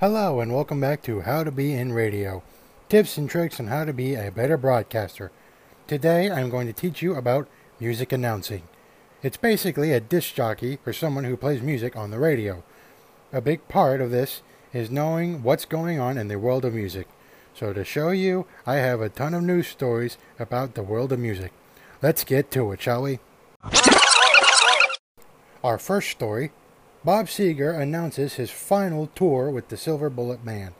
Hello and welcome back to How to Be in Radio. Tips and tricks on how to be a better broadcaster. Today I'm going to teach you about music announcing. It's basically a disc jockey for someone who plays music on the radio. A big part of this is knowing what's going on in the world of music. So to show you, I have a ton of news stories about the world of music. Let's get to it, shall we? Our first story, Bob Seger announces his final tour with the Silver Bullet Man.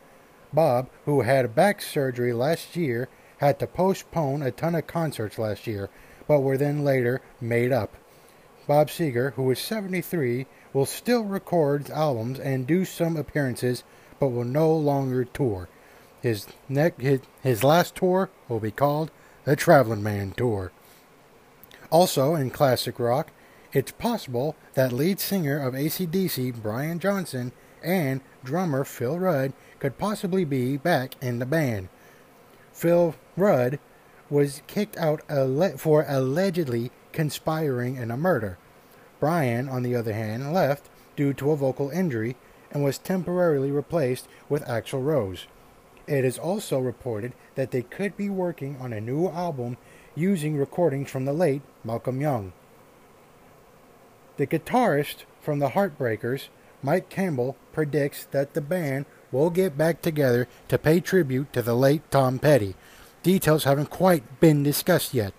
Bob, who had back surgery last year, had to postpone a ton of concerts last year, but were then later made up. Bob Seger, who is 73, will still record albums and do some appearances, but will no longer tour. His last tour will be called the Traveling Man Tour. Also in classic rock, it's possible that lead singer of AC/DC, Brian Johnson, and drummer Phil Rudd could possibly be back in the band. Phil Rudd was kicked out for allegedly conspiring in a murder. Brian, on the other hand, left due to a vocal injury and was temporarily replaced with Axl Rose. It is also reported that they could be working on a new album using recordings from the late Malcolm Young. The guitarist from the Heartbreakers, Mike Campbell, predicts that the band will get back together to pay tribute to the late Tom Petty. Details haven't quite been discussed yet.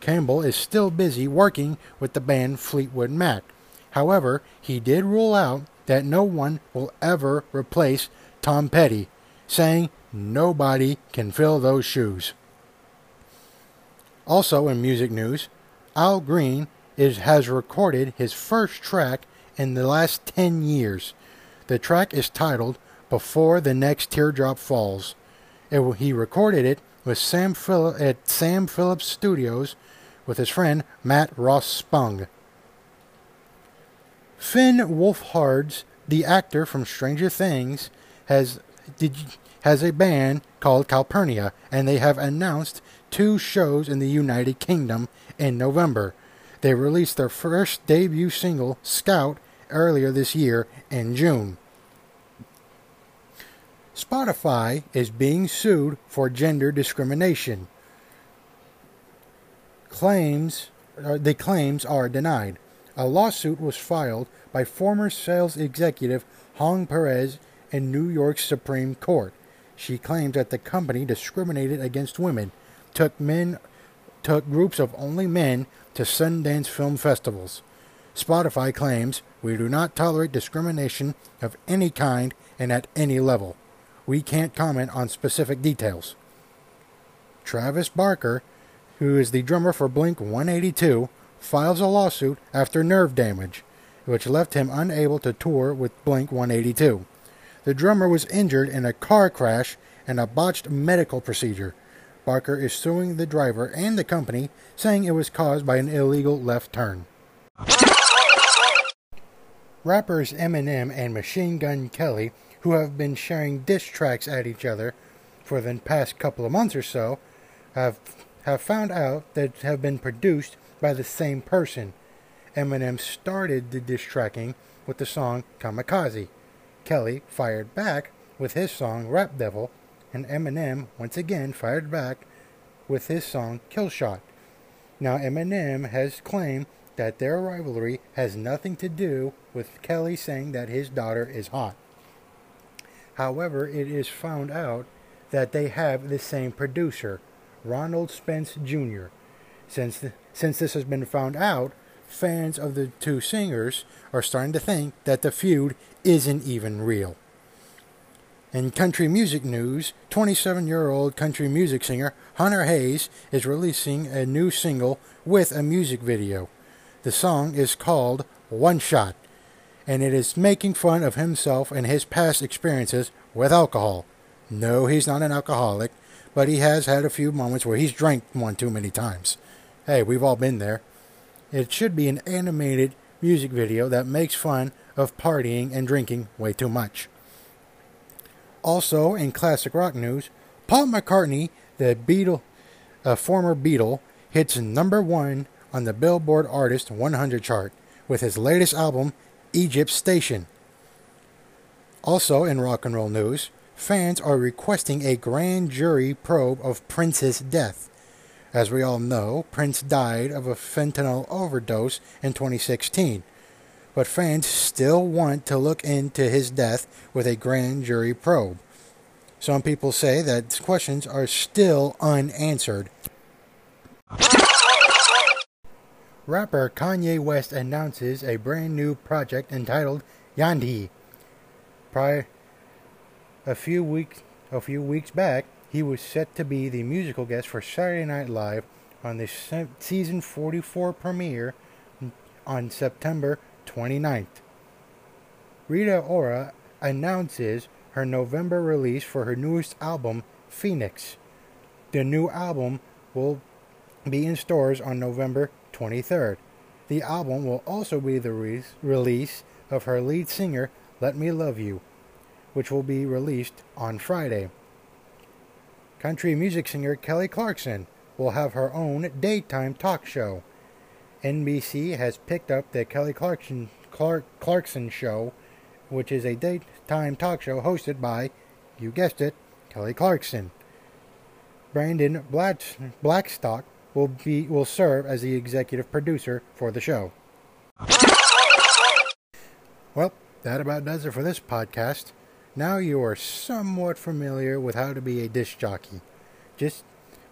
Campbell is still busy working with the band Fleetwood Mac. However, he did rule out that no one will ever replace Tom Petty, saying nobody can fill those shoes. Also in music news, Al Green has recorded his first track in the last 10 years. The track is titled Before the Next Teardrop Falls. He recorded it with Sam Phillips Studios with his friend Matt Ross-Spang. Finn Wolfhard's, the actor from Stranger Things, has a band called Calpurnia, and they have announced 2 shows in the United Kingdom in November. They released their first debut single, Scout, earlier this year in June. Spotify is being sued for gender discrimination. The claims are denied. A lawsuit was filed by former sales executive Hong Perez in New York's Supreme Court. She claims that the company discriminated against women, took groups of only men to Sundance Film Festivals. Spotify claims, "We do not tolerate discrimination of any kind and at any level. We can't comment on specific details." Travis Barker, who is the drummer for Blink-182, files a lawsuit after nerve damage, which left him unable to tour with Blink-182. The drummer was injured in a car crash and a botched medical procedure. Barker is suing the driver and the company, saying it was caused by an illegal left turn. Rappers Eminem and Machine Gun Kelly, who have been sharing diss tracks at each other for the past couple of months or so, have found out that have been produced by the same person. Eminem started the diss tracking with the song Kamikaze. Kelly fired back with his song Rap Devil, and Eminem once again fired back with his song Killshot. Now Eminem has claimed that their rivalry has nothing to do with Kelly saying that his daughter is hot. However, it is found out that they have the same producer, Ronald Spence Jr. Since this has been found out, fans of the 2 singers are starting to think that the feud isn't even real. In country music news, 27-year-old country music singer Hunter Hayes is releasing a new single with a music video. The song is called One Shot, and it is making fun of himself and his past experiences with alcohol. No, he's not an alcoholic, but he has had a few moments where he's drank one too many times. Hey, we've all been there. It should be an animated music video that makes fun of partying and drinking way too much. Also, in classic rock news, Paul McCartney, a former Beatle, hits #1 on the Billboard Artist 100 chart with his latest album, Egypt Station. Also in rock and roll news, fans are requesting a grand jury probe of Prince's death. As we all know, Prince died of a fentanyl overdose in 2016, but fans still want to look into his death with a grand jury probe. Some people say that questions are still unanswered. Rapper Kanye West announces a brand new project entitled Yandhi. A few weeks back, he was set to be the musical guest for Saturday Night Live on the season 44 premiere on September 29th. Rita Ora announces her November release for her newest album, Phoenix. The new album will be in stores on November 23rd. The album will also be the release of her lead singer, Let Me Love You, which will be released on Friday. Country music singer Kelly Clarkson will have her own daytime talk show. NBC has picked up the Kelly Clarkson Show, which is a daytime talk show hosted by, you guessed it, Kelly Clarkson. Brandon Blackstock will serve as the executive producer for the show. Well, that about does it for this podcast. Now you are somewhat familiar with how to be a disc jockey. Just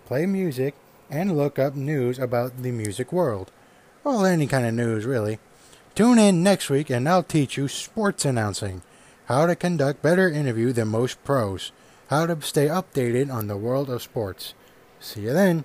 play music and look up news about the music world. Well, any kind of news, really. Tune in next week and I'll teach you sports announcing, how to conduct better interview than most pros, how to stay updated on the world of sports. See you then.